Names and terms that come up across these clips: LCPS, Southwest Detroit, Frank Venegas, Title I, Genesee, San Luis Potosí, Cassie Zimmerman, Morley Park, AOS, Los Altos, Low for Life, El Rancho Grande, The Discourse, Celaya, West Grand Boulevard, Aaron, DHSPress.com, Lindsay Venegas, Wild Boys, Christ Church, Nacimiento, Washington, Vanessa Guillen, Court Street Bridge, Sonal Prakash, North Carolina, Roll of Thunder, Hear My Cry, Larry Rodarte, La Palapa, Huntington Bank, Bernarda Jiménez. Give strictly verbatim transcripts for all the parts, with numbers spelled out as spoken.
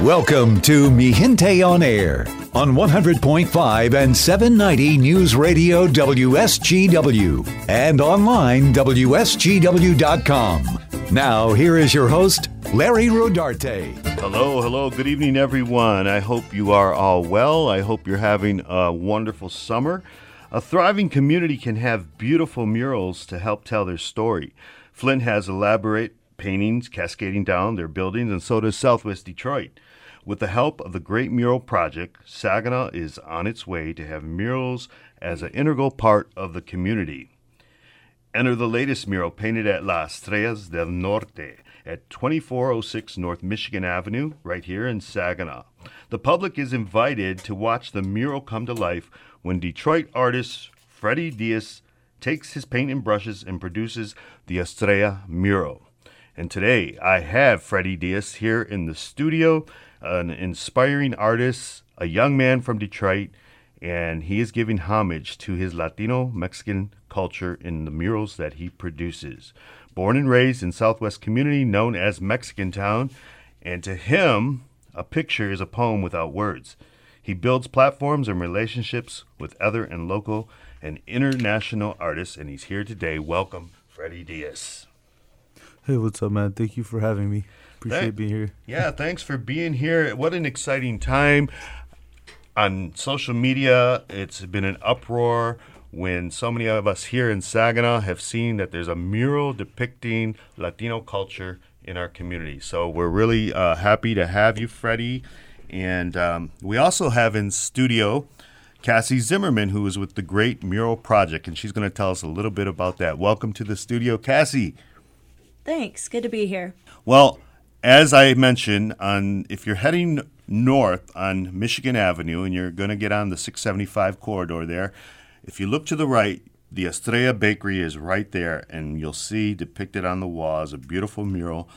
Welcome to Mi Gente on Air on one hundred point five and seven ninety News Radio W S G W and online W S G W dot com. Now, here is your host, Larry Rodarte. Hello, hello. Good evening, everyone. I hope you are all well. I hope you're having a wonderful summer. A thriving community can have beautiful murals to help tell their story. Flint has elaborate paintings cascading down their buildings, and so does Southwest Detroit. With the help of the Great Mural Project, Saginaw is on its way to have murals as an integral part of the community. Enter the latest mural painted at Las Estrellas del Norte at twenty-four oh six North Michigan Avenue, right here in Saginaw. The public is invited to watch the mural come to life when Detroit artist Freddie Diaz takes his paint and brushes and produces the Estrella mural. And today, I have Freddie Diaz here in the studio, an inspiring artist, a young man from Detroit, and he is giving homage to his Latino-Mexican culture in the murals that he produces. Born and raised in Southwest community known as Mexican Town, and to him, a picture is a poem without words. He builds platforms and relationships with other and local and international artists, and he's here today. Welcome, Freddie Diaz. Hey, what's up, man? Thank you for having me. Appreciate Thank, being here. Yeah, thanks for being here. What an exciting time. On social media, it's been an uproar when so many of us here in Saginaw have seen that there's a mural depicting Latino culture in our community. So we're really uh, happy to have you, Freddie. And um, we also have in studio Cassie Zimmerman, who is with the Great Mural Project, and she's going to tell us a little bit about that. Welcome to the studio, Cassie. Thanks. Good to be here. Well, as I mentioned, on if you're heading north on Michigan Avenue and you're going to get on the six seventy-five corridor there, if you look to the right, the Estrella Bakery is right there, and you'll see depicted on the wall is a beautiful mural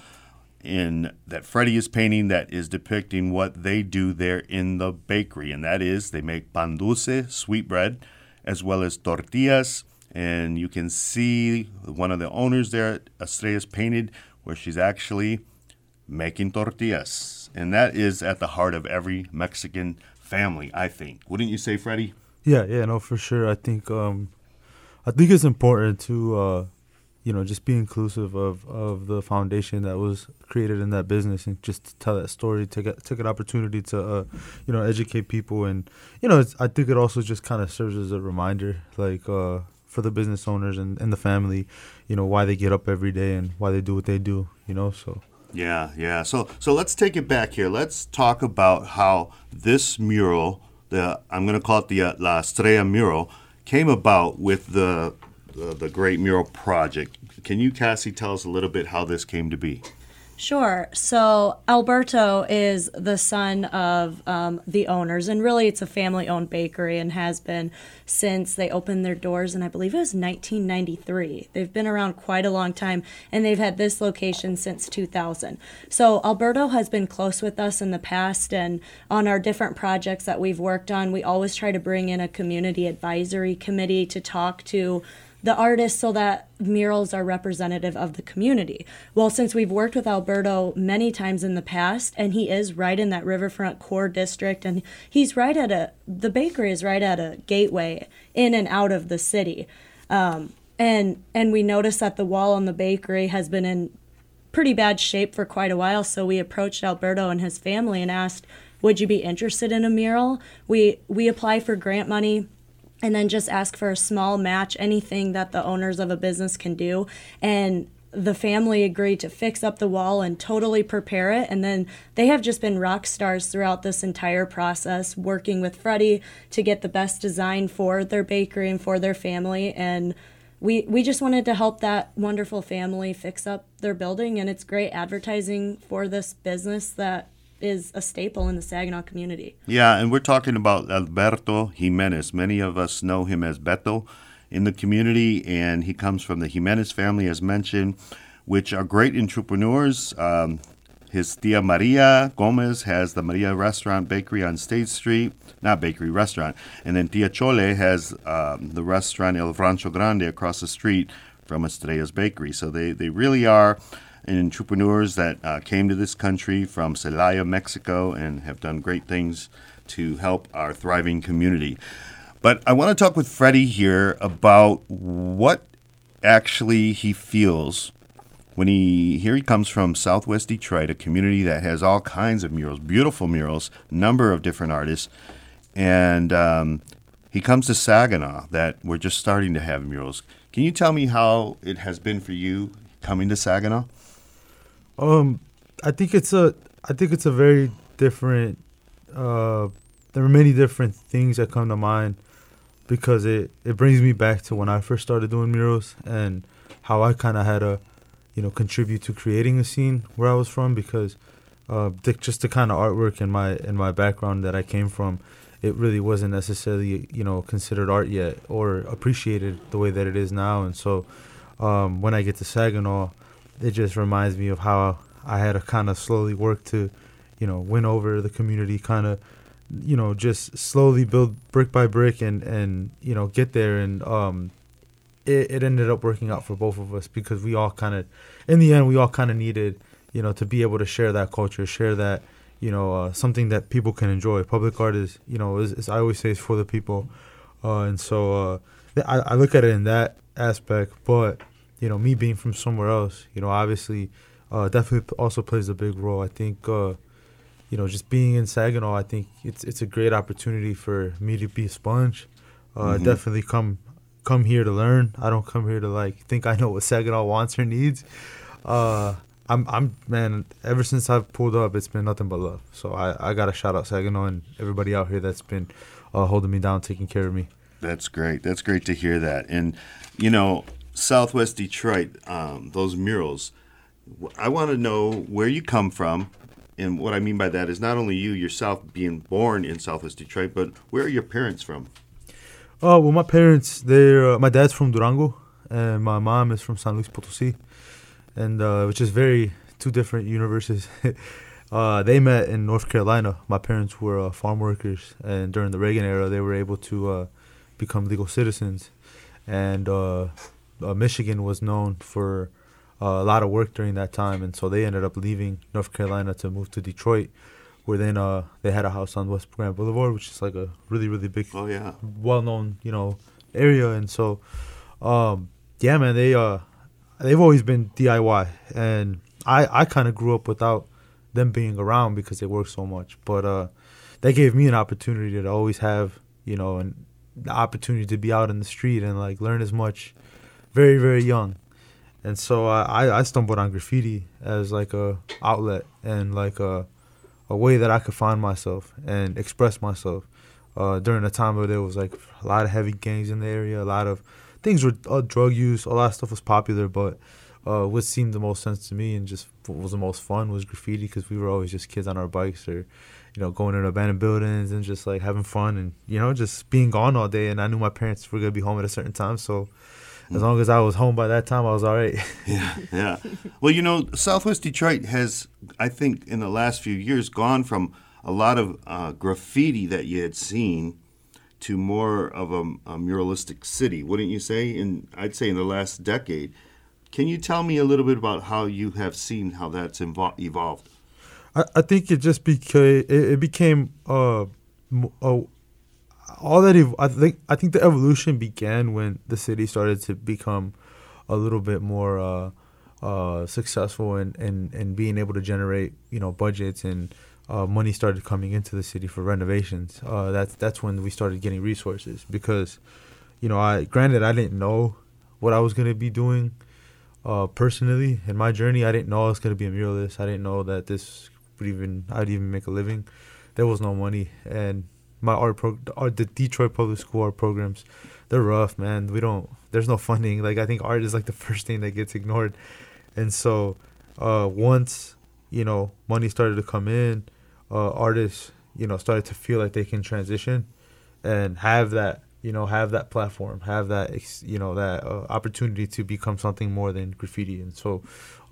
in that Freddie is painting that is depicting what they do there in the bakery, and that is they make pan dulce, sweet bread, as well as tortillas. And you can see one of the owners there, Estrella's painted, where she's actually making tortillas. And that is at the heart of every Mexican family, I think. Wouldn't you say, Freddie? Yeah, yeah, no, for sure. I think um, I think it's important to, uh, you know, just be inclusive of, of the foundation that was created in that business and just to tell that story, take, a, take an opportunity to, uh, you know, educate people. And, you know, it's, I think it also just kind of serves as a reminder, like, uh, for the business owners and, and the family, you know, why they get up every day and why they do what they do, you know, so. Yeah, yeah. So so let's take it back here. Let's talk about how this mural, the I'm going to call it the uh, La Estrella mural, came about with the, the the Great Mural Project. Can you, Cassie, tell us a little bit how this came to be? Sure. So Alberto is the son of um, the owners, and really it's a family-owned bakery and has been since they opened their doors, and I believe it was nineteen ninety-three. They've been around quite a long time, and they've had this location since two thousand. So Alberto has been close with us in the past, and on our different projects that we've worked on, we always try to bring in a community advisory committee to talk to the artists so that murals are representative of the community. Well, since we've worked with Alberto many times in the past, and he is right in that riverfront core district, and he's right at a, the bakery is right at a gateway in and out of the city. Um, and and we noticed that the wall on the bakery has been in pretty bad shape for quite a while, so we approached Alberto and his family and asked, would you be interested in a mural? We we apply for grant money, and then just ask for a small match, anything that the owners of a business can do. And the family agreed to fix up the wall and totally prepare it. And then they have just been rock stars throughout this entire process, working with Freddie to get the best design for their bakery and for their family. And we we just wanted to help that wonderful family fix up their building. And it's great advertising for this business that is a staple in the Saginaw community. Yeah, and we're talking about Alberto Jimenez. Many of us know him as Beto in the community, and he comes from the Jimenez family, as mentioned, which are great entrepreneurs. Um, his tia Maria Gomez has the Maria Restaurant Bakery on State Street, not bakery, restaurant. And then tia Chole has um, the restaurant El Rancho Grande across the street from Estrella's Bakery. So they, they really are entrepreneurs that uh, came to this country from Celaya, Mexico, and have done great things to help our thriving community. But I want to talk with Freddie here about what actually he feels when he, here he comes from Southwest Detroit, a community that has all kinds of murals, beautiful murals, number of different artists, and um, he comes to Saginaw, that we're just starting to have murals. Can you tell me how it has been for you coming to Saginaw? Um, I think it's a, I think it's a very different. Uh, there are many different things that come to mind because it, it brings me back to when I first started doing murals and how I kind of had to, you know, contribute to creating a scene where I was from, because uh, the, just the kind of artwork and my and my background that I came from, it really wasn't necessarily, you know, considered art yet or appreciated the way that it is now. And so um, when I get to Saginaw, it just reminds me of how I had to kind of slowly work to, you know, win over the community, kind of, you know, just slowly build brick by brick and, and you know, get there. And um, it, it ended up working out for both of us because we all kind of, in the end, we all kind of needed, you know, to be able to share that culture, share that, you know, uh, something that people can enjoy. Public art is, you know, is, is I always say, it's for the people. Uh, and so uh, I, I look at it in that aspect. But, you know, me being from somewhere else, you know, obviously uh, definitely also plays a big role. I think, uh, you know, just being in Saginaw, I think it's it's a great opportunity for me to be a sponge. Uh, mm-hmm. Definitely come come here to learn. I don't come here to, like, think I know what Saginaw wants or needs. Uh I'm, I'm, man, ever since I've pulled up, it's been nothing but love. So I, I got to shout out Saginaw and everybody out here that's been uh, holding me down, taking care of me. That's great. That's great to hear that. And, you know, Southwest Detroit, um, those murals, I want to know where you come from. And what I mean by that is not only you yourself being born in Southwest Detroit, but where are your parents from? Oh, well, my parents, they're, uh, my dad's from Durango and my mom is from San Luis Potosí. And uh, which is very two different universes. uh, they met in North Carolina. My parents were uh, farm workers, and during the Reagan era, they were able to uh, become legal citizens. And uh, uh, Michigan was known for uh, a lot of work during that time, and so they ended up leaving North Carolina to move to Detroit, where then uh, they had a house on West Grand Boulevard, which is like a really, really big, oh, yeah. well-known, you know, area. And so, um, yeah, man, they. Uh, They've always been D I Y, and I, I kind of grew up without them being around because they worked so much. But uh, that gave me an opportunity to always have, you know, an, the opportunity to be out in the street and, like, learn as much very, very young. And so I, I stumbled on graffiti as, like, a outlet and, like, a, a way that I could find myself and express myself. Uh, during a time where there was, like, a lot of heavy gangs in the area, a lot of things were uh, drug use, a lot of stuff was popular, but uh, what seemed the most sense to me and just what was the most fun was graffiti, because we were always just kids on our bikes or, you know, going into abandoned buildings and just, like, having fun and, you know, just being gone all day. And I knew my parents were going to be home at a certain time, so as long as I was home by that time, I was all right. yeah, yeah. Well, you know, Southwest Detroit has, I think, in the last few years gone from a lot of uh, graffiti that you had seen to more of a, a muralistic city, wouldn't you say? And I'd say in the last decade. Can you tell me a little bit about how you have seen how that's invo- evolved? I, I think it just became, it, it became, uh, uh, all that, ev- I think I think the evolution began when the city started to become a little bit more uh, uh, successful and, and, and being able to generate, you know, budgets and, Uh, money started coming into the city for renovations. Uh, that's that's when we started getting resources because, you know, I granted I didn't know what I was gonna be doing uh, personally in my journey. I didn't know I was gonna be a muralist. I didn't know that this would even I'd even make a living. There was no money, and my art pro art, the Detroit public school art programs, they're rough, man. We don't there's no funding. Like, I think art is like the first thing that gets ignored, and so uh, once you know money started to come in. Uh, artists, you know, started to feel like they can transition and have that, you know, have that platform, have that, you know, that uh, opportunity to become something more than graffiti. And so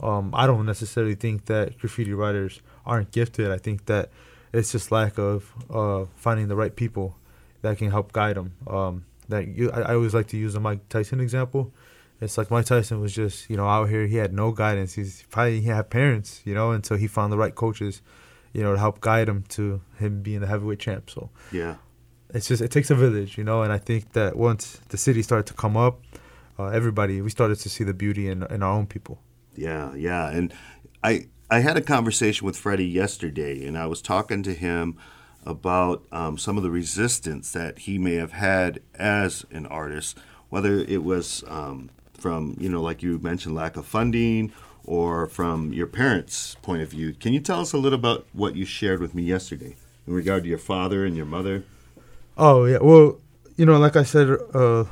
um, I don't necessarily think that graffiti writers aren't gifted. I think that it's just lack of uh, finding the right people that can help guide them. Um, that you, I, I always like to use the Mike Tyson example. it's like Mike Tyson was just, you know, out here. He had no guidance. He's probably he had parents, you know, and so he found the right coaches, you know, to help guide him to him being the heavyweight champ. So yeah, it's just, it takes a village, you know. And I think that once the city started to come up, uh, everybody, we started to see the beauty in in our own people. Yeah, yeah, and I I had a conversation with Freddie yesterday, and I was talking to him about um, some of the resistance that he may have had as an artist, whether it was um, from, you know, like you mentioned, lack of funding, or from your parents' point of view. Can you tell us a little about what you shared with me yesterday in regard to your father and your mother? Oh, yeah. Well, you know, like I said uh,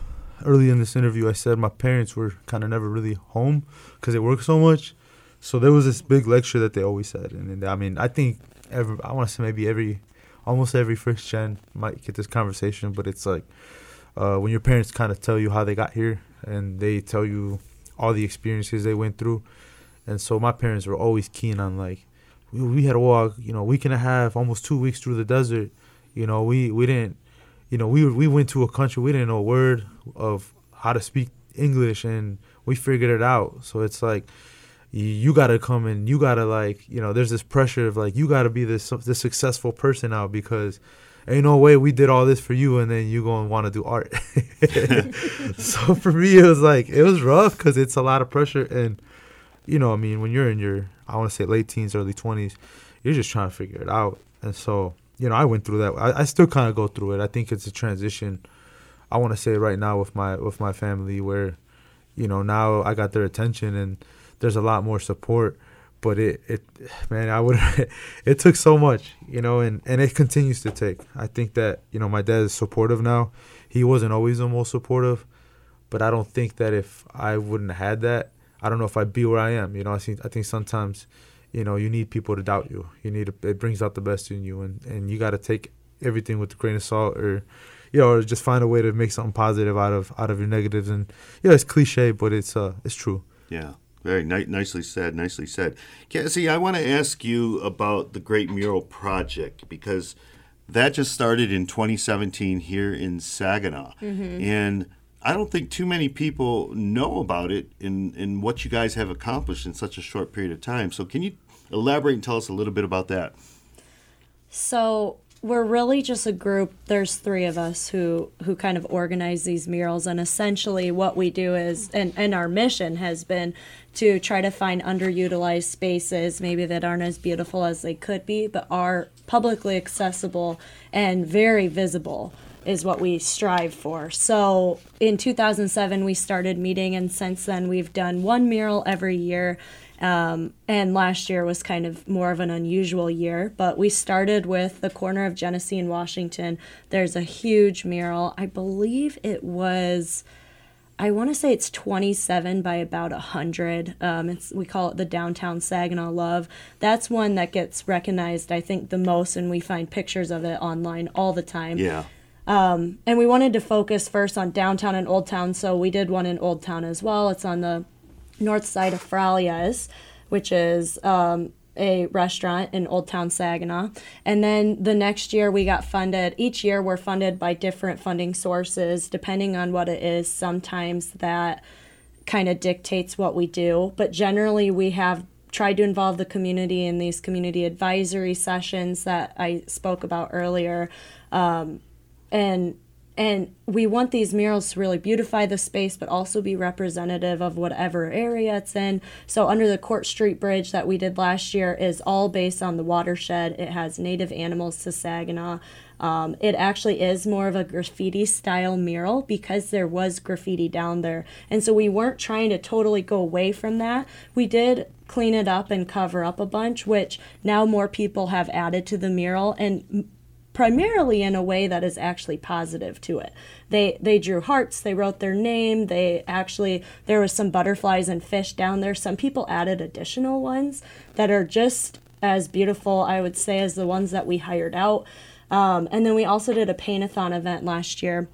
early in this interview, I said my parents were kind of never really home because they worked so much. So there was this big lecture that they always had. And, and I mean, I think every, I want to say maybe every, almost every first gen might get this conversation, but it's like uh, when your parents kind of tell you how they got here and they tell you all the experiences they went through. And so my parents were always keen on, like, we, we had to walk, you know, week and a half, almost two weeks through the desert. You know, we, we didn't, you know, we we went to a country, we didn't know a word of how to speak English, and we figured it out. So it's like, you got to come and you got to, like, you know, there's this pressure of, like, you got to be this this successful person now because ain't no way we did all this for you and then you going to want to do art. So for me, it was, like, it was rough because it's a lot of pressure. And, you know, I mean, when you're in your, I want to say late teens, early twenties, you're just trying to figure it out. And so, you know, I went through that. I, I still kind of go through it. I think it's a transition, I want to say, right now with my with my family where, you know, now I got their attention and there's a lot more support, but it, it man, I would, it took so much, you know, and, and it continues to take. I think that, you know, my dad is supportive now. He wasn't always the most supportive, but I don't think that if I wouldn't have had that, I don't know if I'd be where I am. You know, I think, I think sometimes, you know, you need people to doubt you. You need, a, it brings out the best in you, and, and you got to take everything with a grain of salt, or, you know, or just find a way to make something positive out of, out of your negatives. And, you know, it's cliche, but it's, uh, it's true. Yeah. Very ni- nicely said, nicely said. Cassie, I want to ask you about the Great Mural Project, because that just started in twenty seventeen here in Saginaw. Mm-hmm. And I don't think too many people know about it and in, in what you guys have accomplished in such a short period of time. So can you elaborate and tell us a little bit about that? So we're really just a group. There's three of us who, who kind of organize these murals, and essentially what we do is, and, and our mission has been to try to find underutilized spaces, maybe that aren't as beautiful as they could be, but are publicly accessible and very visible, is what we strive for. So in two thousand seven, we started meeting, and since then we've done one mural every year. Um, and last year was kind of more of an unusual year, but we started with the corner of Genesee and Washington. There's a huge mural. I believe it was, I want to say it's twenty-seven by about one hundred. Um, it's, we call it the Downtown Saginaw Love. That's one that gets recognized, I think, the most, and we find pictures of it online all the time. Yeah. Um, and we wanted to focus first on downtown and Old Town, so we did one in Old Town as well. It's on the north side of Fralia's, which is um, a restaurant in Old Town Saginaw. And then the next year we got funded. Each year we're funded by different funding sources, depending on what it is. Sometimes that kind of dictates what we do, but generally we have tried to involve the community in these community advisory sessions that I spoke about earlier. Um, And and we want these murals to really beautify the space, but also be representative of whatever area it's in. So under the Court Street Bridge that we did last year is all based on the watershed. It has native animals to Saginaw. Um, it actually is more of a graffiti-style mural because there was graffiti down there. And so we weren't trying to totally go away from that. We did clean it up and cover up a bunch, which now more people have added to the mural, and primarily in a way that is actually positive to it. They they drew hearts, they wrote their name, they actually, there was some butterflies and fish down there. Some people added additional ones that are just as beautiful, I would say, as the ones that we hired out. Um, and then we also did a paint-a-thon event last year,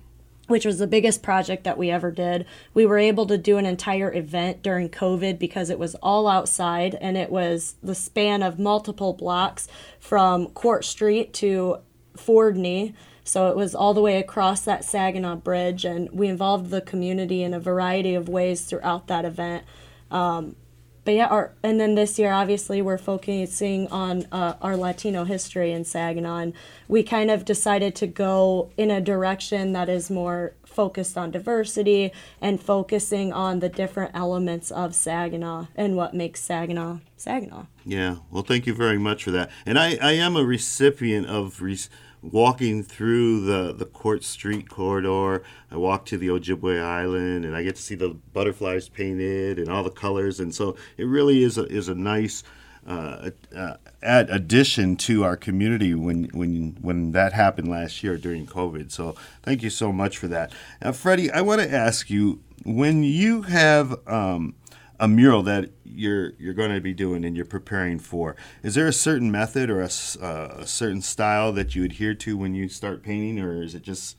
which was the biggest project that we ever did. We were able to do an entire event during COVID because it was all outside, and it was the span of multiple blocks from Court Street to Fordney So it was all the way across that Saginaw Bridge, and we involved the community in a variety of ways throughout that event. Um, but yeah, our, and then this year, obviously, we're focusing on uh, our Latino history in Saginaw, and we kind of decided to go in a direction that is more focused on diversity and focusing on the different elements of Saginaw and what makes Saginaw Saginaw. Yeah, well, thank you very much for that. And I, I am a recipient of re- walking through the, the Court Street corridor. I walk to the Ojibwe Island, and I get to see the butterflies painted and all the colors. And so it really is a, is a nice uh, uh, add addition to our community when when when that happened last year during COVID. So thank you so much for that. Now, Freddie, I want to ask you, when you have um, a mural that you're you're going to be doing and you're preparing for, is there a certain method or a, uh, a certain style that you adhere to when you start painting, or is it just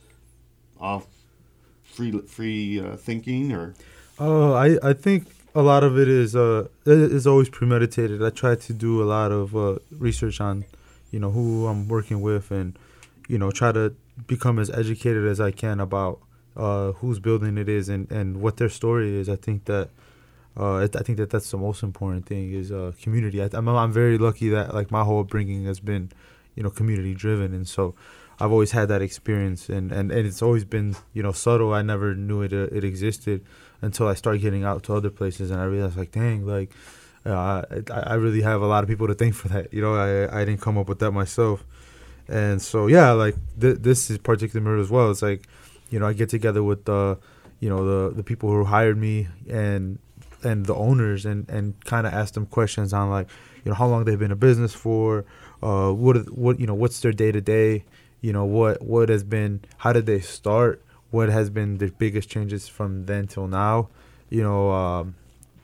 off free free uh, thinking? Or oh, I, I think a lot of it is uh is always premeditated. I try to do a lot of uh, research on, you know, who I'm working with, and you know, try to become as educated as I can about uh, whose building it is and, and what their story is. I think that. Uh, I think that that's the most important thing is uh, community. I, I'm, I'm very lucky that like my whole upbringing has been, you know, community driven, and so I've always had that experience, and, and, and it's always been, you know, subtle. I never knew it uh, it existed until I started getting out to other places, and I realized like, dang, like uh, I I really have a lot of people to thank for that. You know, I I didn't come up with that myself, and so yeah, like th- this is particular mural as well. It's like, you know, I get together with the, you know, the the people who hired me and. and the owners and, and kind of ask them questions on like, you know, how long they've been in business for, uh, what, what, you know, what's their day to day, you know, what, what has been, how did they start? What has been their biggest changes from then till now? You know, um,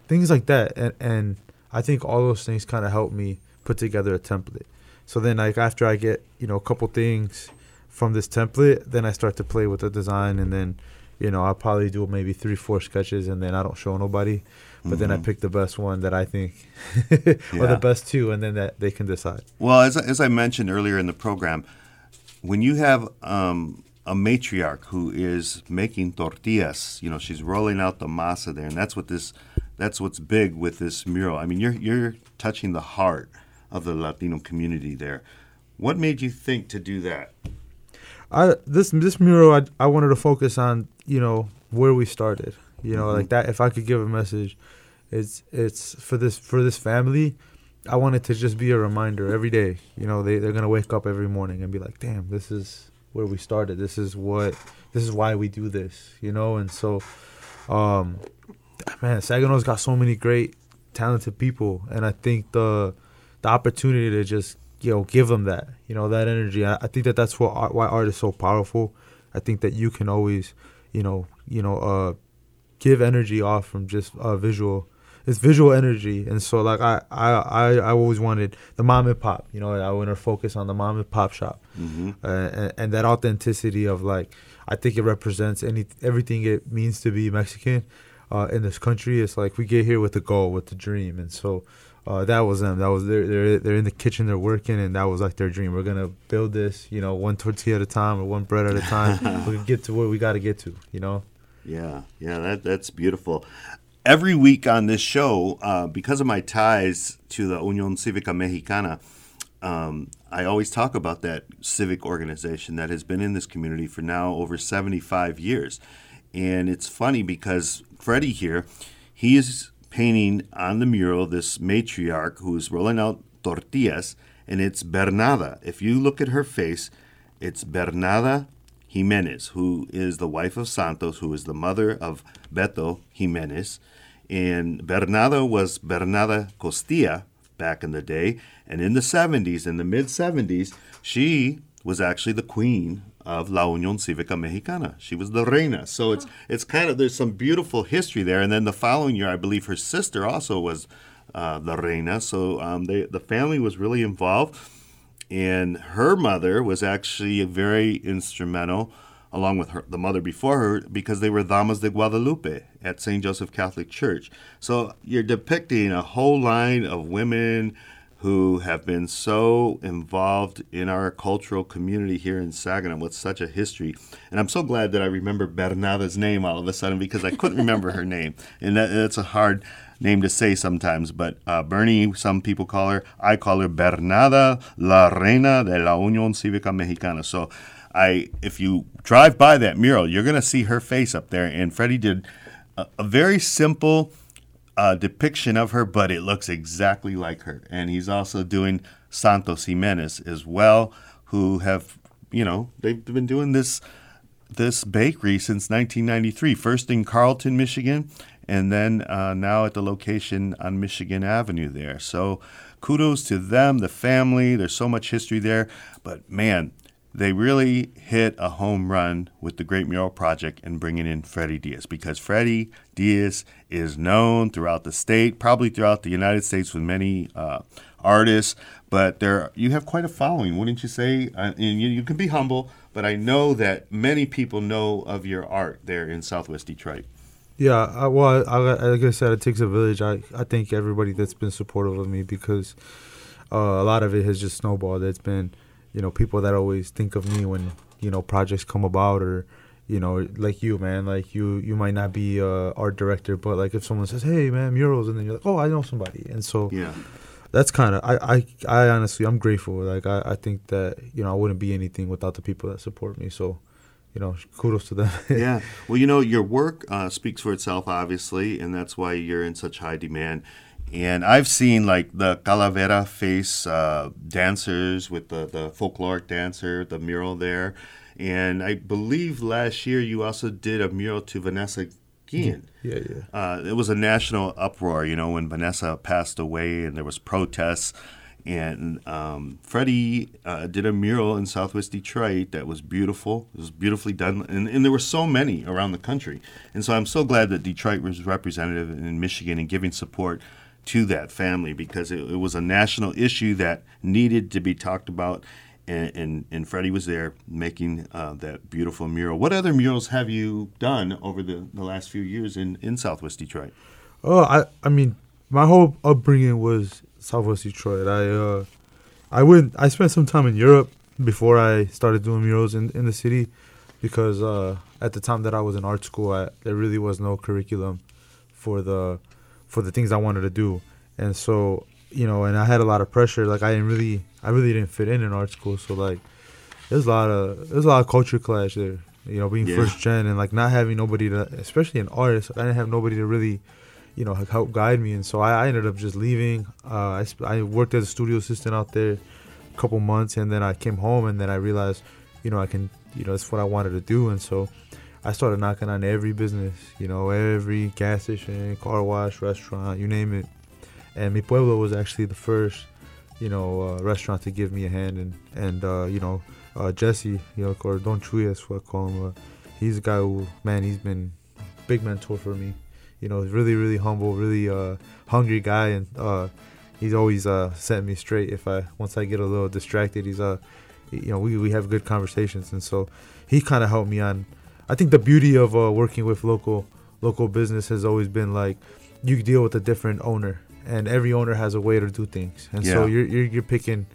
things like that. And, and I think all those things kind of help me put together a template. So then like after I get, you know, a couple things from this template, then I start to play with the design, and then, you know, I'll probably do maybe three, four sketches, and then I don't show nobody. But mm-hmm. then I pick the best one that I think, or yeah. the best two, and then that they can decide. Well, as, as I mentioned earlier in the program, when you have um, a matriarch who is making tortillas, you know, she's rolling out the masa there, and that's what this, that's what's big with this mural. I mean, you're you're touching the heart of the Latino community there. What made you think to do that? I this this mural, I I wanted to focus on, you know, where we started, you know, mm-hmm. like that. If I could give a message, it's it's for this for this family. I want it to just be a reminder every day. You know, they they're gonna wake up every morning and be like, damn, this is where we started. This is what this is why we do this. You know, and so, um, man, Saginaw's got so many great, talented people, and I think the the opportunity to just, you know, give them that, you know, that energy. I, I think that that's what art, why art is so powerful. I think that you can always, you know, you know, uh, give energy off from just uh, visual. It's visual energy, and so like I, I, I, I always wanted the mom and pop. You know, I want to focus on the mom and pop shop, mm-hmm. uh, and, and that authenticity of like I think it represents any everything it means to be Mexican uh, in this country. It's like we get here with the goal, with the dream, and so. Uh, that was them. That was they're they're they're in the kitchen. They're working, and that was like their dream. We're gonna build this, you know, one tortilla at a time or one bread at a time. We can get to where we gotta get to, you know. Yeah, yeah, that that's beautiful. Every week on this show, uh, because of my ties to the Union Civica Mexicana, um, I always talk about that civic organization that has been in this community for now over seventy-five years, and it's funny because Freddie here, he is. Painting on the mural this matriarch who's rolling out tortillas, and it's Bernarda. If you look at her face, it's Bernarda Jiménez, who is the wife of Santos, who is the mother of Beto Jiménez. And Bernarda was Bernarda Costilla back in the day, and in the seventies, in the mid-seventies, she was actually the queen of La Unión Cívica Mexicana. She was the reina. So it's it's kind of, there's some beautiful history there. And then the following year, I believe her sister also was uh, the reina. So um, they, the family was really involved. And her mother was actually very instrumental, along with her, the mother before her, because they were Damas de Guadalupe at Saint Joseph Catholic Church. So you're depicting a whole line of women who have been so involved in our cultural community here in Saginaw with such a history. And I'm so glad that I remember Bernarda's name all of a sudden, because I couldn't remember her name. And that, that's a hard name to say sometimes. But uh, Bernie, some people call her. I call her Bernarda, la Reina de la Union Civica Mexicana. So I, if you drive by that mural, you're going to see her face up there. And Freddie did a, a very simple a depiction of her, but it looks exactly like her. And he's also doing Santos Jimenez as well, who have, you know, they've been doing this this bakery since nineteen ninety-three, first in Carlton, Michigan, and then uh, now at the location on Michigan Avenue there. So kudos to them, the family. There's so much history there. But, man, they really hit a home run with the Great Mural Project and bringing in Freddie Diaz, because Freddie Diaz is known throughout the state, probably throughout the United States, with many uh, artists. But there, you have quite a following, wouldn't you say? Uh, and you, you can be humble, but I know that many people know of your art there in Southwest Detroit. Yeah, I, well, I, I, like I said, it takes a village. I, I thank everybody that's been supportive of me, because uh, a lot of it has just snowballed. It's been, you know, people that always think of me when, you know, projects come about, or, you know, like you, man, like you, you might not be a art director, but like if someone says, hey, man, murals, and then you're like, oh, I know somebody. And so yeah, that's kind of, I, I, I honestly, I'm grateful. Like, I, I think that, you know, I wouldn't be anything without the people that support me. So, you know, kudos to them. Yeah. Well, you know, your work uh, speaks for itself, obviously, and that's why you're in such high demand. And I've seen, like, the calavera face uh, dancers with the, the folkloric dancer, the mural there. And I believe last year you also did a mural to Vanessa Guillen. Yeah, yeah. Uh, it was a national uproar, you know, when Vanessa passed away and there was protests. And um, Freddie uh, did a mural in Southwest Detroit that was beautiful. It was beautifully done. And, and there were so many around the country. And so I'm so glad that Detroit was representative in Michigan and giving support to that family, because it, it was a national issue that needed to be talked about, and and, and Freddie was there making uh, that beautiful mural. What other murals have you done over the, the last few years in, in Southwest Detroit? Oh, I, I mean, my whole upbringing was Southwest Detroit. I uh, I went, I spent some time in Europe before I started doing murals in, in the city, because uh, at the time that I was in art school, I, there really was no curriculum for the for the things I wanted to do. And so, you know, and I had a lot of pressure. Like, I didn't really, I really didn't fit in in art school. So, like, there's a lot of, there's a lot of culture clash there, you know, being yeah. first gen and, like, not having nobody to, especially an artist, I didn't have nobody to really, you know, help guide me. And so I, I ended up just leaving. Uh, I, I worked as a studio assistant out there a couple months, and then I came home, and then I realized, you know, I can, you know, that's what I wanted to do. And so I started knocking on every business, you know, every gas station, car wash, restaurant, you name it. And Mi Pueblo was actually the first, you know, uh, restaurant to give me a hand. And, and uh, you know, uh, Jesse, you know, or Don Chuy, that's what I call him. Uh, he's a guy who, man, he's been a big mentor for me. You know, really, really humble, really uh, hungry guy. And uh, he's always uh, setting me straight. If I, once I get a little distracted, he's, uh, you know, we, we have good conversations. And so he kind of helped me on. I think the beauty of uh, working with local local business has always been, like, you deal with a different owner, and every owner has a way to do things, and yeah. so you're, you're you're picking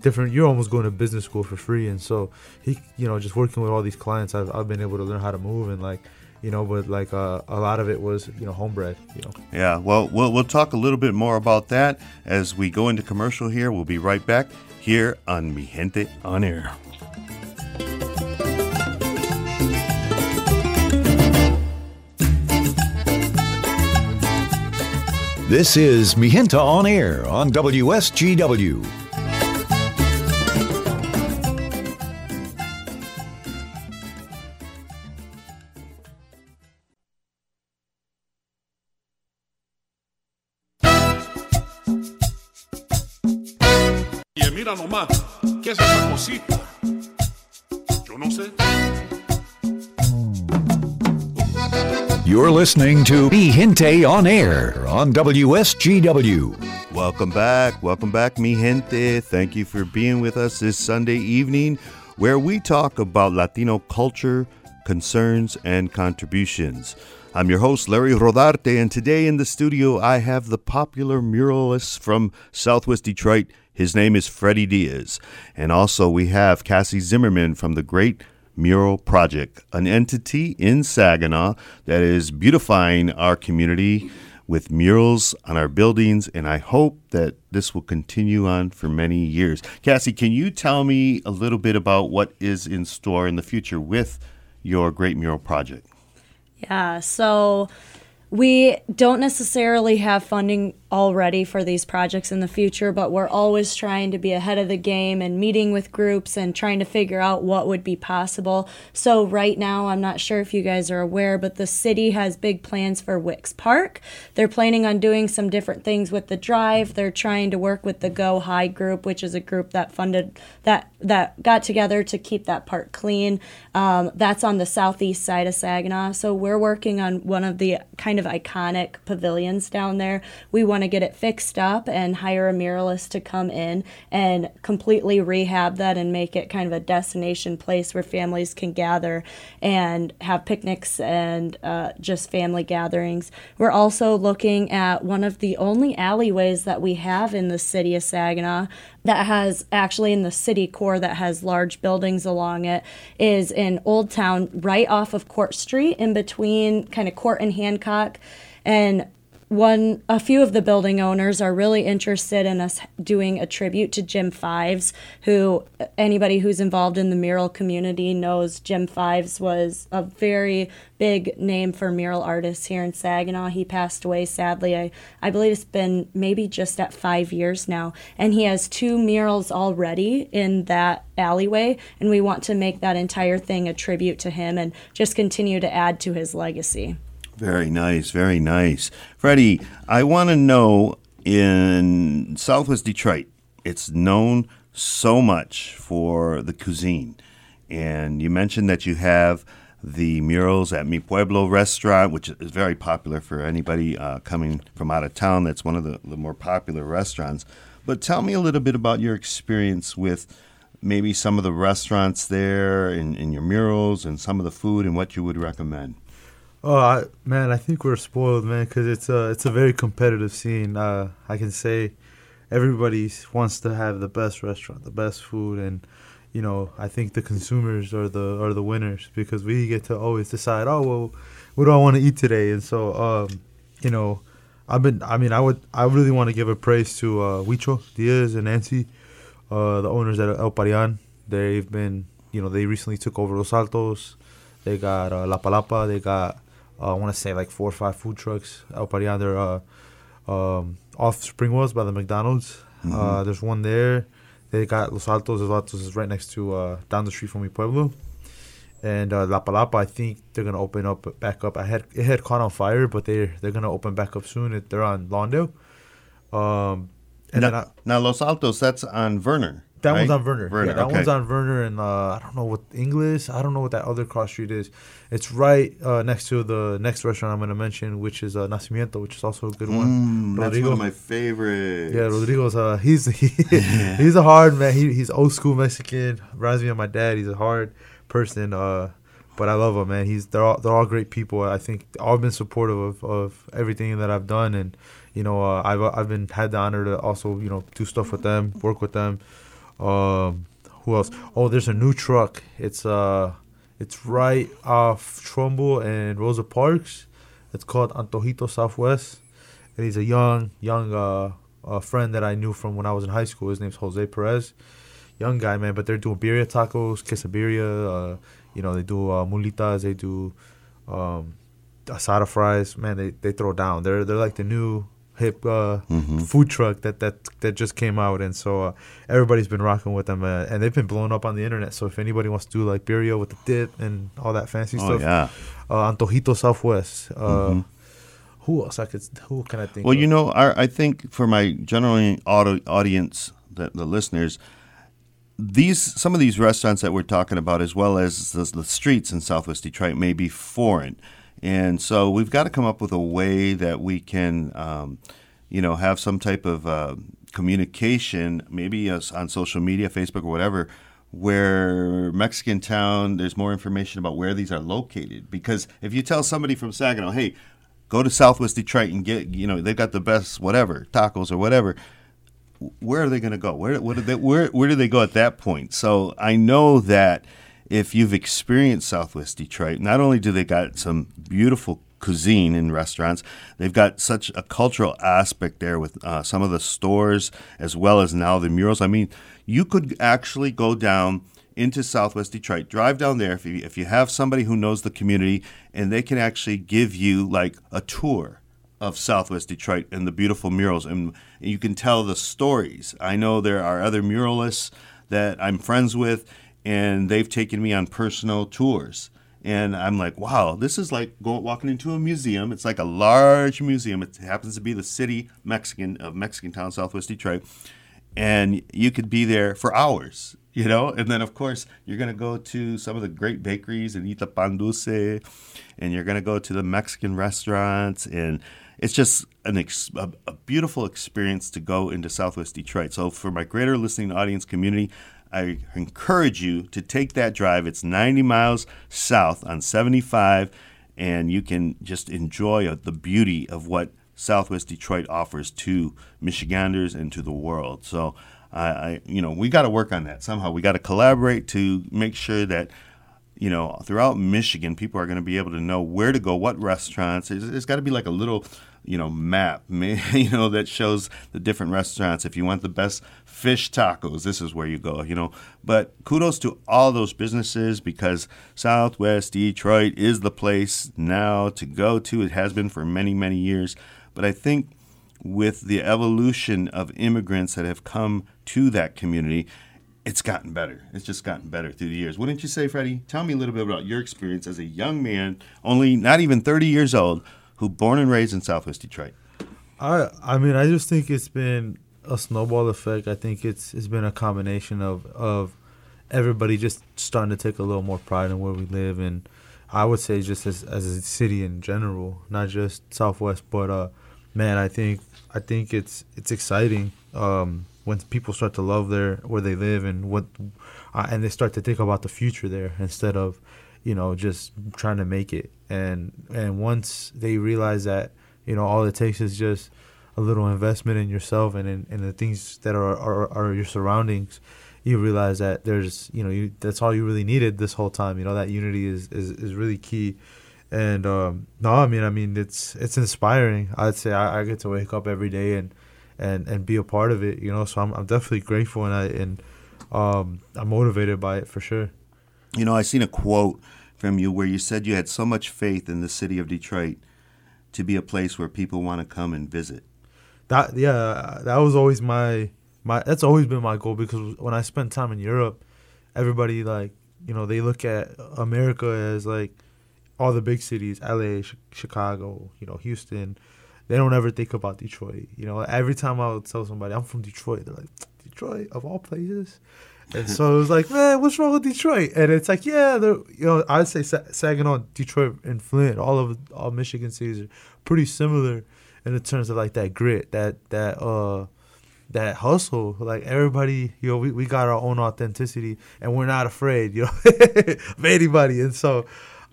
different. You're almost going to business school for free, and so he, you know, just working with all these clients, I've I've been able to learn how to move, and like, you know, but like uh, a lot of it was, you know, homebred. You know. Yeah. Well, we'll we'll talk a little bit more about that as we go into commercial here. We'll be right back here on Mi Gente on Air. This is Mi Gente on Air on W S G W. Y mira nomás, ¿qué es esa cosita? Yo no sé. You're listening to Mi Gente on Air on W S G W. Welcome back. Welcome back, Mi Gente. Thank you for being with us this Sunday evening, where we talk about Latino culture, concerns, and contributions. I'm your host, Larry Rodarte, and today in the studio I have the popular muralist from Southwest Detroit. His name is Freddie Diaz. And also we have Cassie Zimmerman from the Great Mural Project, an entity in Saginaw that is beautifying our community with murals on our buildings, and I hope that this will continue on for many years. Cassie, can you tell me a little bit about what is in store in the future with your Great Mural Project? Yeah, so we don't necessarily have funding already for these projects in the future, but we're always trying to be ahead of the game and meeting with groups and trying to figure out what would be possible. So right now, I'm not sure if you guys are aware, but the city has big plans for Wicks Park. They're planning on doing some different things with the drive. They're trying to work with the Go High group, which is a group that funded that that got together to keep that park clean. Um, that's on the southeast side of Saginaw. So we're working on one of the kind of iconic pavilions down there. We want to get it fixed up and hire a muralist to come in and completely rehab that and make it kind of a destination place where families can gather and have picnics and uh, just family gatherings. We're also looking at one of the only alleyways that we have in the city of Saginaw that has actually in the city core that has large buildings along it is in Old Town right off of Court Street in between kind of Court and Hancock. And one, a few of the building owners are really interested in us doing a tribute to Jim Fives, who anybody who's involved in the mural community knows Jim Fives was a very big name for mural artists here in Saginaw. He passed away, sadly. I, I believe it's been maybe just at five years now. And he has two murals already in that alleyway, and we want to make that entire thing a tribute to him and just continue to add to his legacy. Very nice, very nice. Freddie, I want to know, in Southwest Detroit, it's known so much for the cuisine. And you mentioned that you have the murals at Mi Pueblo restaurant, which is very popular for anybody uh, coming from out of town. That's one of the, the more popular restaurants. But tell me a little bit about your experience with maybe some of the restaurants there and, and your murals and some of the food and what you would recommend. Oh, I, man, I think we're spoiled, man, because it's a, it's a very competitive scene. Uh, I can say everybody wants to have the best restaurant, the best food, and, you know, I think the consumers are the are the winners because we get to always decide, oh, well, what do I want to eat today? And so, um, you know, I've been, I mean, I would, I really want to give a praise to uh, Huicho, Diaz, and Nancy, uh, the owners at El Parian. They've been, you know, they recently took over Los Altos. They got uh, La Palapa. They got... Uh, I want to say like four or five food trucks. El Parian, they're uh, um, off Springwells by the McDonald's. Mm-hmm. Uh, there's one there. They got Los Altos. Los Altos is right next to, uh, down the street from Mi Pueblo. And uh, La Palapa, I think they're going to open up, back up. I had It had caught on fire, but they're, they're going to open back up soon. They're on Lawndale. Um, and now, then I, now Los Altos, that's on Verner. That right? one's on Verner. Verner yeah, that okay. one's on Verner, and uh, I don't know what Inglis. I don't know what that other cross street is. It's right uh, next to the next restaurant I'm going to mention, which is uh, Nacimiento, which is also a good one. Mm, that's one of my favorites. Yeah, Rodrigo's. Uh, he's he, yeah. he's a hard man. He, he's old school Mexican. Reminds me of my dad. He's a hard person, uh, but I love him, man. He's they're all, they're all great people. I think they've all been supportive of, of everything that I've done, and you know uh, I've I've been had the honor to also you know do stuff with them, work with them. Um, who else? Oh, there's a new truck. It's uh, it's right off Trumbull and Rosa Parks. It's called Antojito Southwest, and he's a young, young uh, uh, friend that I knew from when I was in high school. His name's Jose Perez, young guy, man. But they're doing birria tacos, quesabiria. Uh, you know, they do uh, mulitas. They do um, asada fries. Man, they, they throw down. They're they're like the new. hip uh, mm-hmm. food truck that, that that just came out, and so uh, everybody's been rocking with them, uh, and they've been blowing up on the internet. So if anybody wants to do like birria with the dip and all that fancy oh, stuff, yeah, uh, Antojito Southwest. Uh, mm-hmm. Who else I could? Who can I think? Well, of? you know, I, I think for my general audience, the, the listeners, these some of these restaurants that we're talking about, as well as the, the streets in Southwest Detroit, may be foreign. And so we've got to come up with a way that we can, um, you know, have some type of uh, communication, maybe on social media, Facebook or whatever, where Mexican Town, there's more information about where these are located. Because if you tell somebody from Saginaw, hey, go to Southwest Detroit and get, you know, they've got the best whatever, tacos or whatever, where are they going to go? Where, what do they, where, where do they go at that point? So I know that if you've experienced Southwest Detroit, not only do they got some beautiful cuisine in restaurants, they've got such a cultural aspect there with uh, some of the stores as well as now the murals. I mean, you could actually go down into Southwest Detroit, drive down there if you, if you have somebody who knows the community, and they can actually give you like a tour of Southwest Detroit and the beautiful murals, and you can tell the stories. I know there are other muralists that I'm friends with, and they've taken me on personal tours. And I'm like, wow, this is like going, walking into a museum. It's like a large museum. It happens to be the city Mexican of Mexican Town, Southwest Detroit. And you could be there for hours, you know. And then, of course, you're going to go to some of the great bakeries and eat the pan dulce. And you're going to go to the Mexican restaurants. And it's just an ex- a, a beautiful experience to go into Southwest Detroit. So for my greater listening audience community, I encourage you to take that drive. It's ninety miles south on seventy-five, and you can just enjoy the beauty of what Southwest Detroit offers to Michiganders and to the world. So, I, I you know, we got to work on that somehow. We got to collaborate to make sure that, you know, throughout Michigan, people are going to be able to know where to go, what restaurants. It's, it's got to be like a little, you know, map, you know, that shows the different restaurants. If you want the best fish tacos, this is where you go, you know. But kudos to all those businesses, because Southwest Detroit is the place now to go to. It has been for many, many years. But I think with the evolution of immigrants that have come to that community, it's gotten better. It's just gotten better through the years. Wouldn't you say, Freddie? Tell me a little bit about your experience as a young man, only not even thirty years old, who born and raised in Southwest Detroit. I I mean, I just think it's been a snowball effect. I think it's it's been a combination of, of everybody just starting to take a little more pride in where we live. And I would say just as, as a city in general, not just Southwest. But, uh, man, I think I think it's it's exciting. Um when people start to love their where they live and what, uh, and they start to think about the future there instead of, you know, just trying to make it. And and once they realize that, you know, all it takes is just a little investment in yourself and in, in the things that are, are are your surroundings, you realize that there's, you know, you that's all you really needed this whole time. You know, that unity is, is, is really key. And um, no, I mean, I mean, it's it's inspiring. I'd say I, I get to wake up every day and and and be a part of it, you know. So I'm I'm definitely grateful, and I and um I'm motivated by it for sure. You know, I seen a quote from you where you said you had so much faith in the city of Detroit to be a place where people want to come and visit. That yeah, that was always my my that's always been my goal, because when I spent time in Europe, everybody, like, you know, they look at America as like all the big cities, L A, Chicago, you know, Houston. They don't ever think about Detroit. You know, every time I would tell somebody I'm from Detroit, they're like, Detroit of all places. And so it was like, man, what's wrong with Detroit? And it's like, yeah, you know, I'd say Sa- Saginaw, Detroit, and Flint, all of all Michigan cities are pretty similar in the terms of like that grit, that that uh, that hustle. Like everybody, you know, we, we got our own authenticity, and we're not afraid, you know, of anybody. And so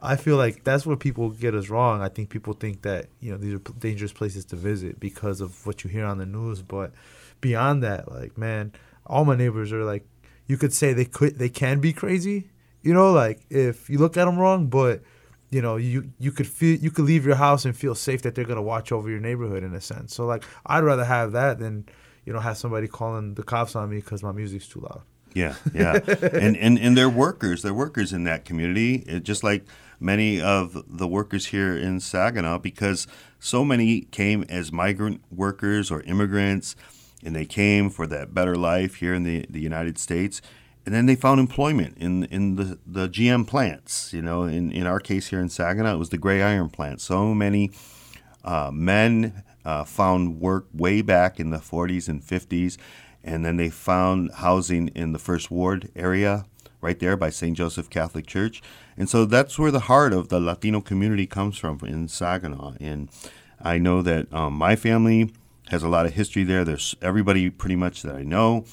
I feel like that's where people get us wrong. I think people think that, you know, these are p- dangerous places to visit because of what you hear on the news. But beyond that, like, man, all my neighbors are like, you could say they could, they can be crazy, you know, like if you look at them wrong. But, you know, you you could feel, you could leave your house and feel safe that they're gonna watch over your neighborhood in a sense. So like, I'd rather have that than, you know, have somebody calling the cops on me because my music's too loud. Yeah, yeah, and and and they're workers. They're workers in that community, it, just like many of the workers here in Saginaw, because so many came as migrant workers or immigrants. And they came for that better life here in the, the United States. And then they found employment in in the, the G M plants. You know, in, in our case here in Saginaw, it was the Gray Iron plant. So many uh, men uh, found work way back in the forties and fifties. And then they found housing in the First Ward area right there by Saint Joseph Catholic Church. And so that's where the heart of the Latino community comes from in Saginaw. And I know that um, my family has a lot of history there. There's everybody pretty much that I know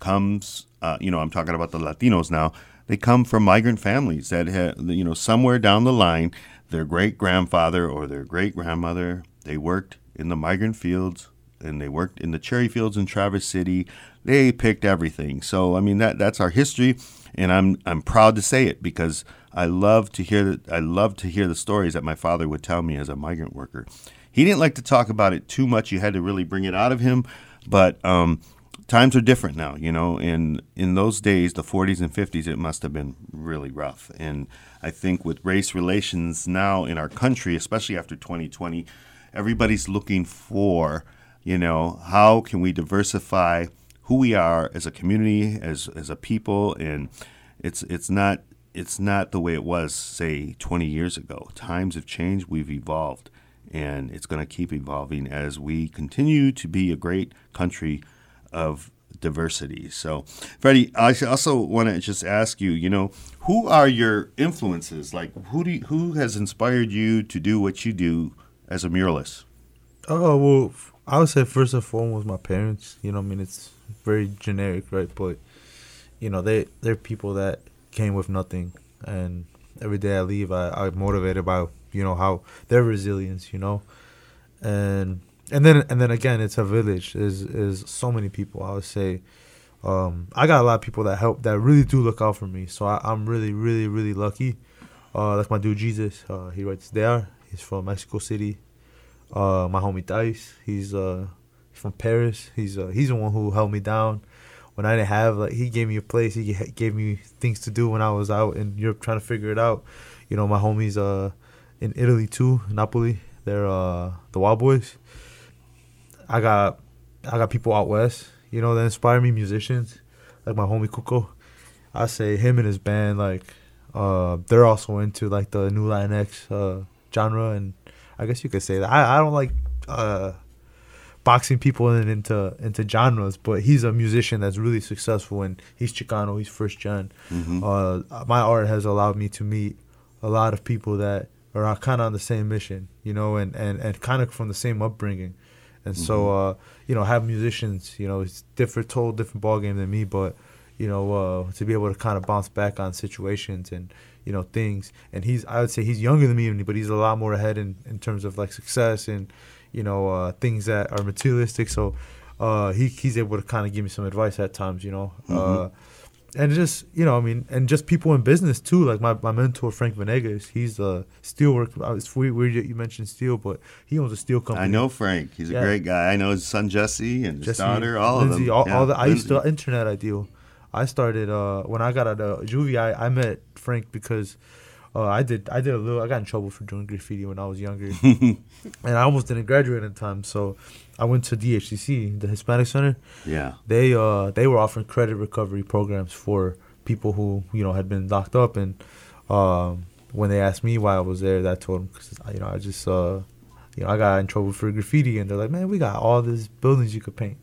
comes uh, you know, I'm talking about the Latinos now, they come from migrant families that, ha- you know, somewhere down the line, their great-grandfather or their great-grandmother, they worked in the migrant fields, and they worked in the cherry fields in Traverse City. They picked everything. So, I mean, that that's our history, and I'm I'm proud to say it because I love to hear the, I love to hear the stories that my father would tell me as a migrant worker. He didn't like to talk about it too much. You had to really bring it out of him, but um, times are different now, you know. And in those days, the forties and fifties, it must have been really rough. And I think with race relations now in our country, especially after twenty twenty, everybody's looking for, you know, how can we diversify who we are as a community, as as a people, and it's it's not it's not the way it was, say, twenty years ago. Times have changed, we've evolved, and it's going to keep evolving as we continue to be a great country of diversity. So, Freddie, I also want to just ask you, you know, who are your influences? Like, who do you, who has inspired you to do what you do as a muralist? Oh, well, I would say first and foremost my parents. You know, I mean, it's very generic, right? But, you know, they, they're people that came with nothing. And every day I leave, I, I'm motivated by, you know, how their resilience, you know. And and then and then again, it's a village. There's, there's so many people, I would say. Um, I got a lot of people that help, that really do look out for me. So I, I'm really, really, really lucky. Uh, that's my dude, Jesus. Uh, he writes there. He's from Mexico City. Uh, my homie Dice, he's uh from Paris. He's uh, he's the one who held me down when I didn't have, like, he gave me a place. He gave me things to do when I was out in Europe trying to figure it out. You know, my homies uh in Italy too, Napoli. They're uh the Wild Boys. I got I got people out west, you know, that inspire me, musicians like my homie Cuco. I say him and his band, like uh they're also into like the new Latinx uh genre, and I guess you could say that. I, I don't like uh, boxing people in, into into genres, but he's a musician that's really successful, and he's Chicano. He's first gen. Mm-hmm. Uh, my art has allowed me to meet a lot of people that are kind of on the same mission, you know, and, and, and kind of from the same upbringing. And mm-hmm. so, uh, you know, have musicians, you know, it's different, total different ballgame than me, but, you know, uh, to be able to kind of bounce back on situations and, you know, things. And he's, I would say he's younger than me, but he's a lot more ahead in, in terms of like success and, you know, uh, things that are materialistic. So uh, he he's able to kind of give me some advice at times, you know. Mm-hmm. Uh, and just, you know, I mean, and just people in business too. Like my, my mentor, Frank Venegas, he's a steel worker. It's weird that you mentioned steel, but he owns a steel company. I know Frank. He's yeah. a great guy. I know his son, Jesse, and his Jesse, daughter, all Lindsay, of them. All, yeah. all the, I used to internet ideal. I started uh, when I got out of juvie. I, I met Frank because uh, I did I did a little. I got in trouble for doing graffiti when I was younger, and I almost didn't graduate in time. So I went to D H C C, the Hispanic Center. Yeah, they uh, they were offering credit recovery programs for people who, you know, had been locked up. And um, when they asked me why I was there, I told them because, you know, I just uh, you know I got in trouble for graffiti, and they're like, man, we got all these buildings you could paint.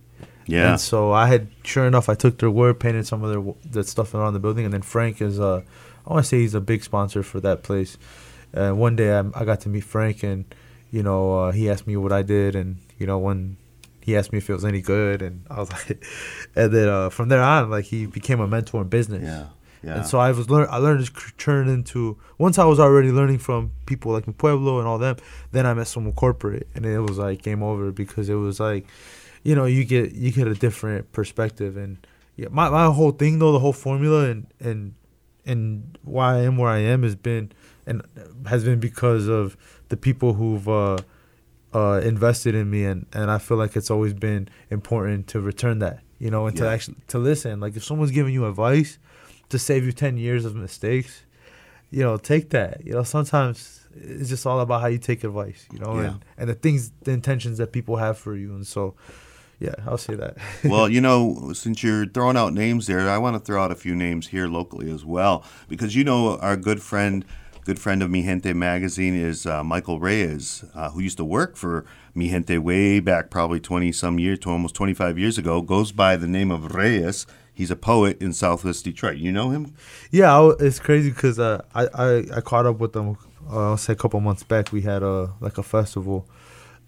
Yeah. And so I had, sure enough, I took their word, painted some of their the stuff around the building. And then Frank is, uh, I want to say he's a big sponsor for that place. And one day I, I got to meet Frank, and, you know, uh, he asked me what I did. And, you know, when he asked me if it was any good, and I was like, and then uh, from there on, like, he became a mentor in business. Yeah. Yeah. And so I was learn I learned to turn into, once I was already learning from people like Mi Pueblo and all them, then I met someone corporate, and it was like game over, because it was like, you know, you get you get a different perspective. And yeah, my, my whole thing though, the whole formula and and and why I am where I am has been and has been because of the people who've uh, uh, invested in me, and, and I feel like it's always been important to return that, you know, and yeah. to actually to listen. Like if someone's giving you advice to save you ten years of mistakes, you know, take that. You know, sometimes it's just all about how you take advice, you know, yeah. and, and the things, the intentions that people have for you, and so. Yeah, I'll say that. Well, you know, since you're throwing out names there, I want to throw out a few names here locally as well, because, you know, our good friend, good friend of Mi Gente magazine is uh, Michael Reyes, uh, who used to work for Mi Gente way back, probably twenty some years, to almost twenty-five years ago, goes by the name of Reyes. He's a poet in Southwest Detroit. You know him? Yeah, I, it's crazy because uh, I, I I caught up with him. Uh, I'll say a couple months back. We had a like a festival.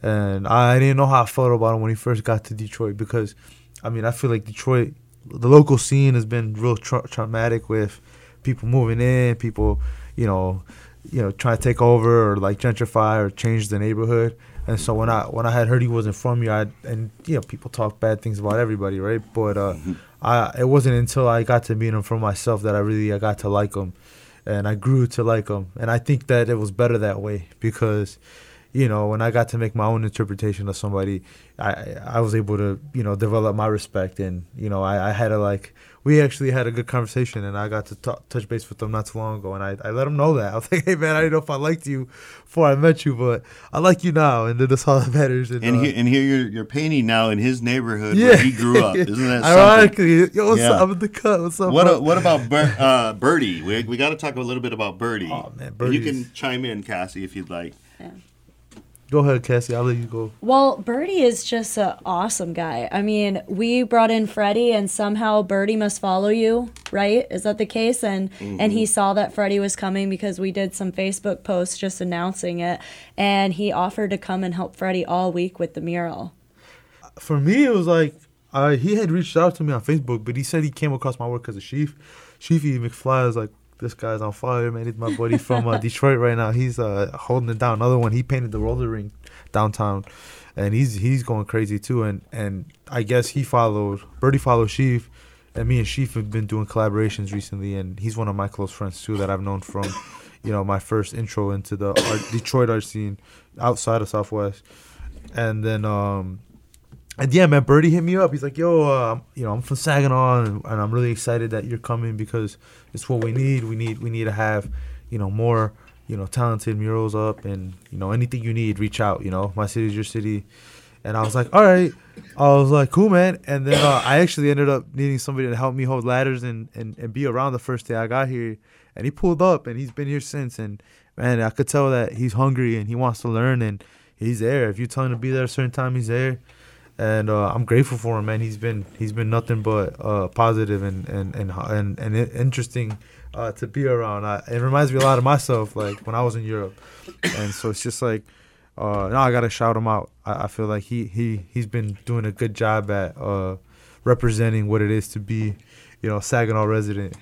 And I didn't know how I felt about him when he first got to Detroit because, I mean, I feel like Detroit the local scene has been real tra- traumatic with people moving in, people, you know, you know, trying to take over or like gentrify or change the neighborhood. And so when I when I had heard he wasn't from here, I and you know, people talk bad things about everybody, right? But uh, mm-hmm. I it wasn't until I got to meet him for myself that I really I got to like him, and I grew to like him. And I think that it was better that way because, you know, when I got to make my own interpretation of somebody, I I was able to, you know, develop my respect. And, you know, I, I had to like, we actually had a good conversation, and I got to t- touch base with him not too long ago. And I, I let him know that. I was like, hey, man, I didn't know if I liked you before I met you, but I like you now. And that's all that matters. And, and, uh, he, and here you're, you're painting now in his neighborhood yeah. where he grew up. Isn't that something? Ironically, yo, what's yeah. up? I'm in the cut. What's up? What, a, what about Ber- uh, Birdie? We, we got to talk a little bit about Birdie. Oh, man, Birdie. You can chime in, Cassie, if you'd like. Yeah. Go ahead, Cassie. I'll let you go. Well, Birdie is just an awesome guy. I mean, we brought in Freddie, and somehow Birdie must follow you, right? Is that the case? And mm-hmm. and he saw that Freddie was coming because we did some Facebook posts just announcing it, and he offered to come and help Freddie all week with the mural. For me, it was like uh, he had reached out to me on Facebook, but he said he came across my work because of Sheev. Sheefy McFly was like, this guy's on fire, man. He's my buddy from uh, Detroit right now. He's uh, holding it down. Another one, he painted the roller rink downtown, and he's he's going crazy too. And and I guess he followed, Birdie followed Sheev, and me and Sheev have been doing collaborations recently, and he's one of my close friends too that I've known from, you know, my first intro into the art, Detroit art scene outside of Southwest. And then, um, and yeah, man, Birdie hit me up. He's like, yo, uh, you know, I'm from Saginaw, and, and I'm really excited that you're coming because it's what we need. We need we need to have, you know, more, you know, talented murals up, and, you know, anything you need, reach out, you know. My city's your city. And I was like, all right. I was like, cool, man. And then uh, I actually ended up needing somebody to help me hold ladders and, and, and be around the first day I got here. And he pulled up, and he's been here since. And, man, I could tell that he's hungry and he wants to learn, and he's there. If you tell him to be there at a certain time, he's there. And uh, I'm grateful for him, man. He's been he's been nothing but uh, positive and and and and, and interesting uh, to be around. I, it reminds me a lot of myself, like when I was in Europe. And so it's just like, uh, no, I gotta shout him out. I, I feel like he he he's been doing a good job at uh, representing what it is to be, you know, Saginaw resident.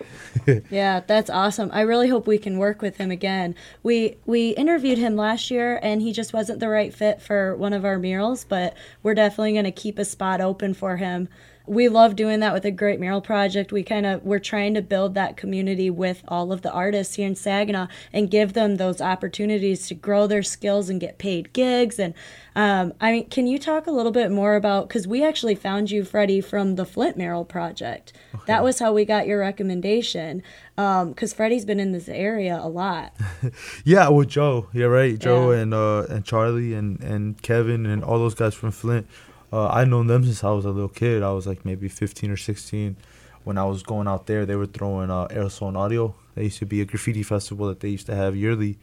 Yeah, that's awesome. I really hope we can work with him again. We we interviewed him last year, and he just wasn't the right fit for one of our murals, but we're definitely going to keep a spot open for him. We love doing that with the Great Mural Project. We kind of, we're trying to build that community with all of the artists here in Saginaw and give them those opportunities to grow their skills and get paid gigs. And um, I mean, can you talk a little bit more about, because we actually found you, Freddie, from the Flint Mural Project. Okay. That was how we got your recommendation, because um, Freddie's been in this area a lot. Yeah, with Joe. Yeah, right. Joe yeah. and uh, and Charlie and, and Kevin and all those guys from Flint. Uh, I've known them since I was a little kid. I was like maybe fifteen or sixteen. When I was going out there, they were throwing uh, aerosol and audio. That used to be a graffiti festival that they used to have yearly.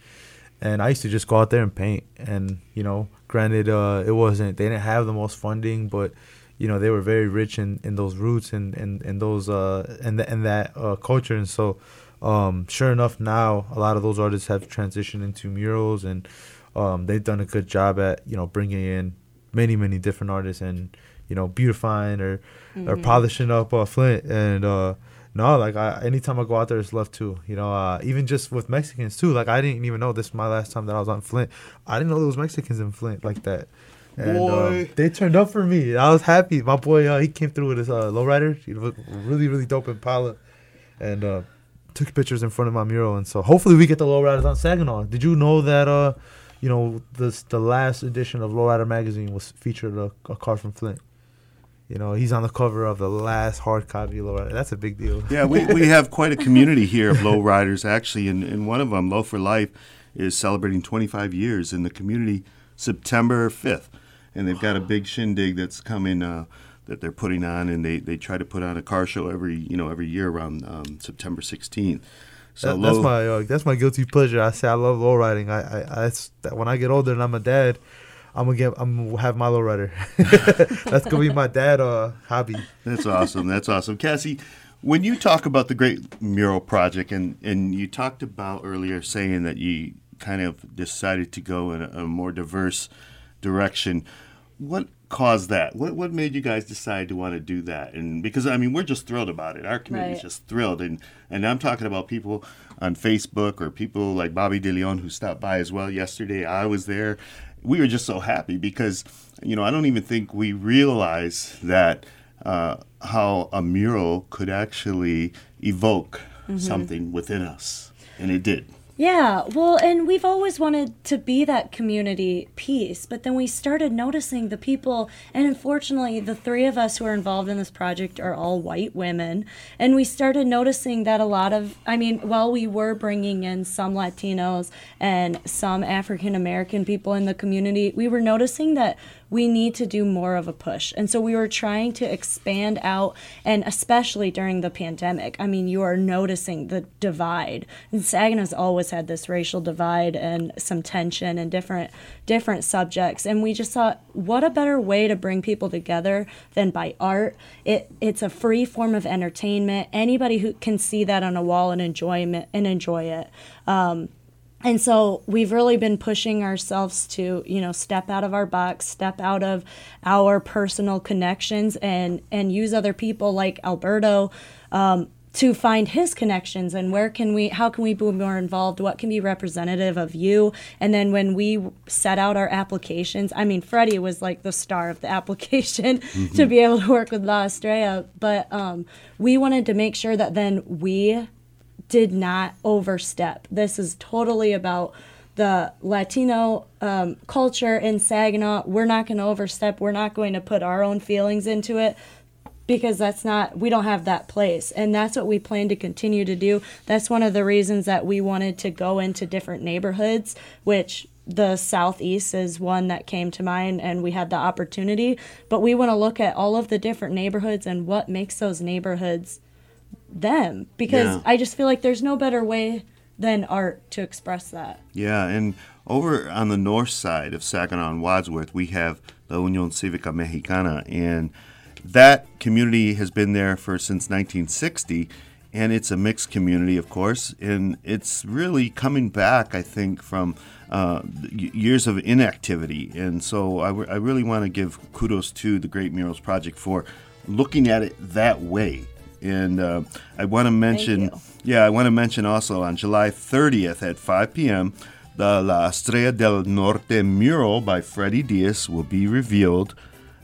And I used to just go out there and paint. And, you know, granted, uh, it wasn't, they didn't have the most funding, but, you know, they were very rich in, in those roots and, and, and those uh, and, the, and that uh, culture. And so, um, sure enough, now a lot of those artists have transitioned into murals, and um, they've done a good job at, you know, bringing in many, many different artists and, you know, beautifying or, mm-hmm. or polishing up uh, Flint. And, uh, no, like, I, anytime I go out there, it's love, too. You know, uh, even just with Mexicans, too. Like, I didn't even know, this is my last time that I was on Flint. I didn't know there was Mexicans in Flint like that. And uh, they turned up for me. I was happy. My boy, uh, he came through with his uh, lowrider. He looked really, really dope Impala. And uh, took pictures in front of my mural. And so hopefully we get the lowriders on Saginaw. Did you know that... Uh, You know, this, the last edition of Lowrider magazine was featured a, a car from Flint. You know, he's on the cover of the last hard copy of Lowrider. That's a big deal. Yeah, we, we have quite a community here of lowriders, actually. And, and one of them, Low for Life, is celebrating twenty-five years in the community September fifth. And they've got a big shindig that's coming, uh, that they're putting on. And they, they try to put on a car show every, you know, every year around um, September sixteenth. So that, low, that's my uh, that's my guilty pleasure. I say I love lowriding. I, I, I that's, that when I get older and I'm a dad, I'm gonna get I'm gonna have my lowrider. That's gonna be my dad uh, hobby. That's awesome. That's awesome, Cassie. When you talk about the Great Mural Project, and, and you talked about earlier saying that you kind of decided to go in a, a more diverse direction, what caused that? What what made you guys decide to want to do that? And because, I mean, we're just thrilled about it. Our community's right. just thrilled. And, and I'm talking about people on Facebook or people like Bobby DeLeon, who stopped by as well yesterday. I was there. We were just so happy because, you know, I don't even think we realize that uh, how a mural could actually evoke mm-hmm. something within us. And it did. Yeah, well, and we've always wanted to be that community piece, but then we started noticing the people, and unfortunately, the three of us who are involved in this project are all white women, and we started noticing that a lot of, I mean, while we were bringing in some Latinos and some African-American people in the community, we were noticing that we need to do more of a push. And so we were trying to expand out, and especially during the pandemic, I mean, you are noticing the divide. And Saginaw's always had this racial divide and some tension and different different subjects. And we just thought, what a better way to bring people together than by art. It It's a free form of entertainment. Anybody who can see that on a wall and, enjoyment, and enjoy it. Um, And so we've really been pushing ourselves to, you know, step out of our box, step out of our personal connections and, and use other people like Alberto um, to find his connections and where can we, how can we be more involved, what can be representative of you. And then when we set out our applications, I mean, Freddie was like the star of the application mm-hmm. to be able to work with La Estrella. But um, we wanted to make sure that then we did not overstep. This is totally about the Latino um, culture in Saginaw. We're not going to overstep. We're not going to put our own feelings into it because that's not, we don't have that place. And that's what we plan to continue to do. That's one of the reasons that we wanted to go into different neighborhoods, which the Southeast is one that came to mind and we had the opportunity. But we want to look at all of the different neighborhoods and what makes those neighborhoods them, because yeah. I just feel like there's no better way than art to express that. Yeah, and over on the north side of Saginaw and Wadsworth, we have the Union Civica Mexicana, and that community has been there for since nineteen sixty, and it's a mixed community, of course, and it's really coming back, I think, from uh, years of inactivity, and so I, w- I really want to give kudos to the Great Murals Project for looking at it that way. And uh, I want to mention, yeah, I want to mention also on July thirtieth at five p.m., the La Estrella del Norte mural by Freddie Diaz will be revealed.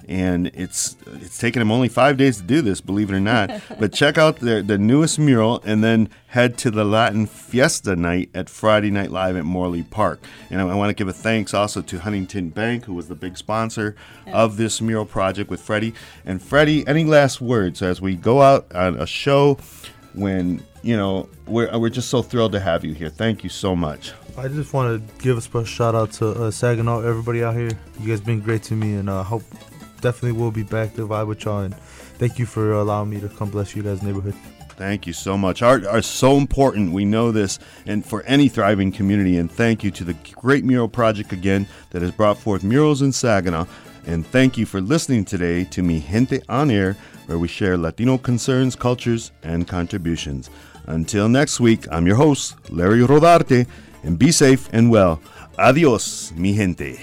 And it's it's taken him only five days to do this, believe it or not. But check out their, their newest mural and then head to the Latin Fiesta night at Friday Night Live at Morley Park. And I, I want to give a thanks also to Huntington Bank, who was the big sponsor yes. of this mural project with Freddie. And Freddie, any last words as we go out on a show when, you know, we're, we're just so thrilled to have you here. Thank you so much. I just want to give a special shout out to uh, Saginaw, everybody out here. You guys have been great to me, and I uh, hope... definitely will be back to vibe with y'all, and thank you for allowing me to come bless you guys' neighborhood. Thank you so much. Art are so important. We know this, and for any thriving community. And thank you to the Great Mural Project again that has brought forth murals in Saginaw. And thank you for listening today to Mi Gente On Air, where we share Latino concerns, cultures, and contributions. Until next week, I'm your host, Larry Rodarte, and be safe and well. Adios, mi gente.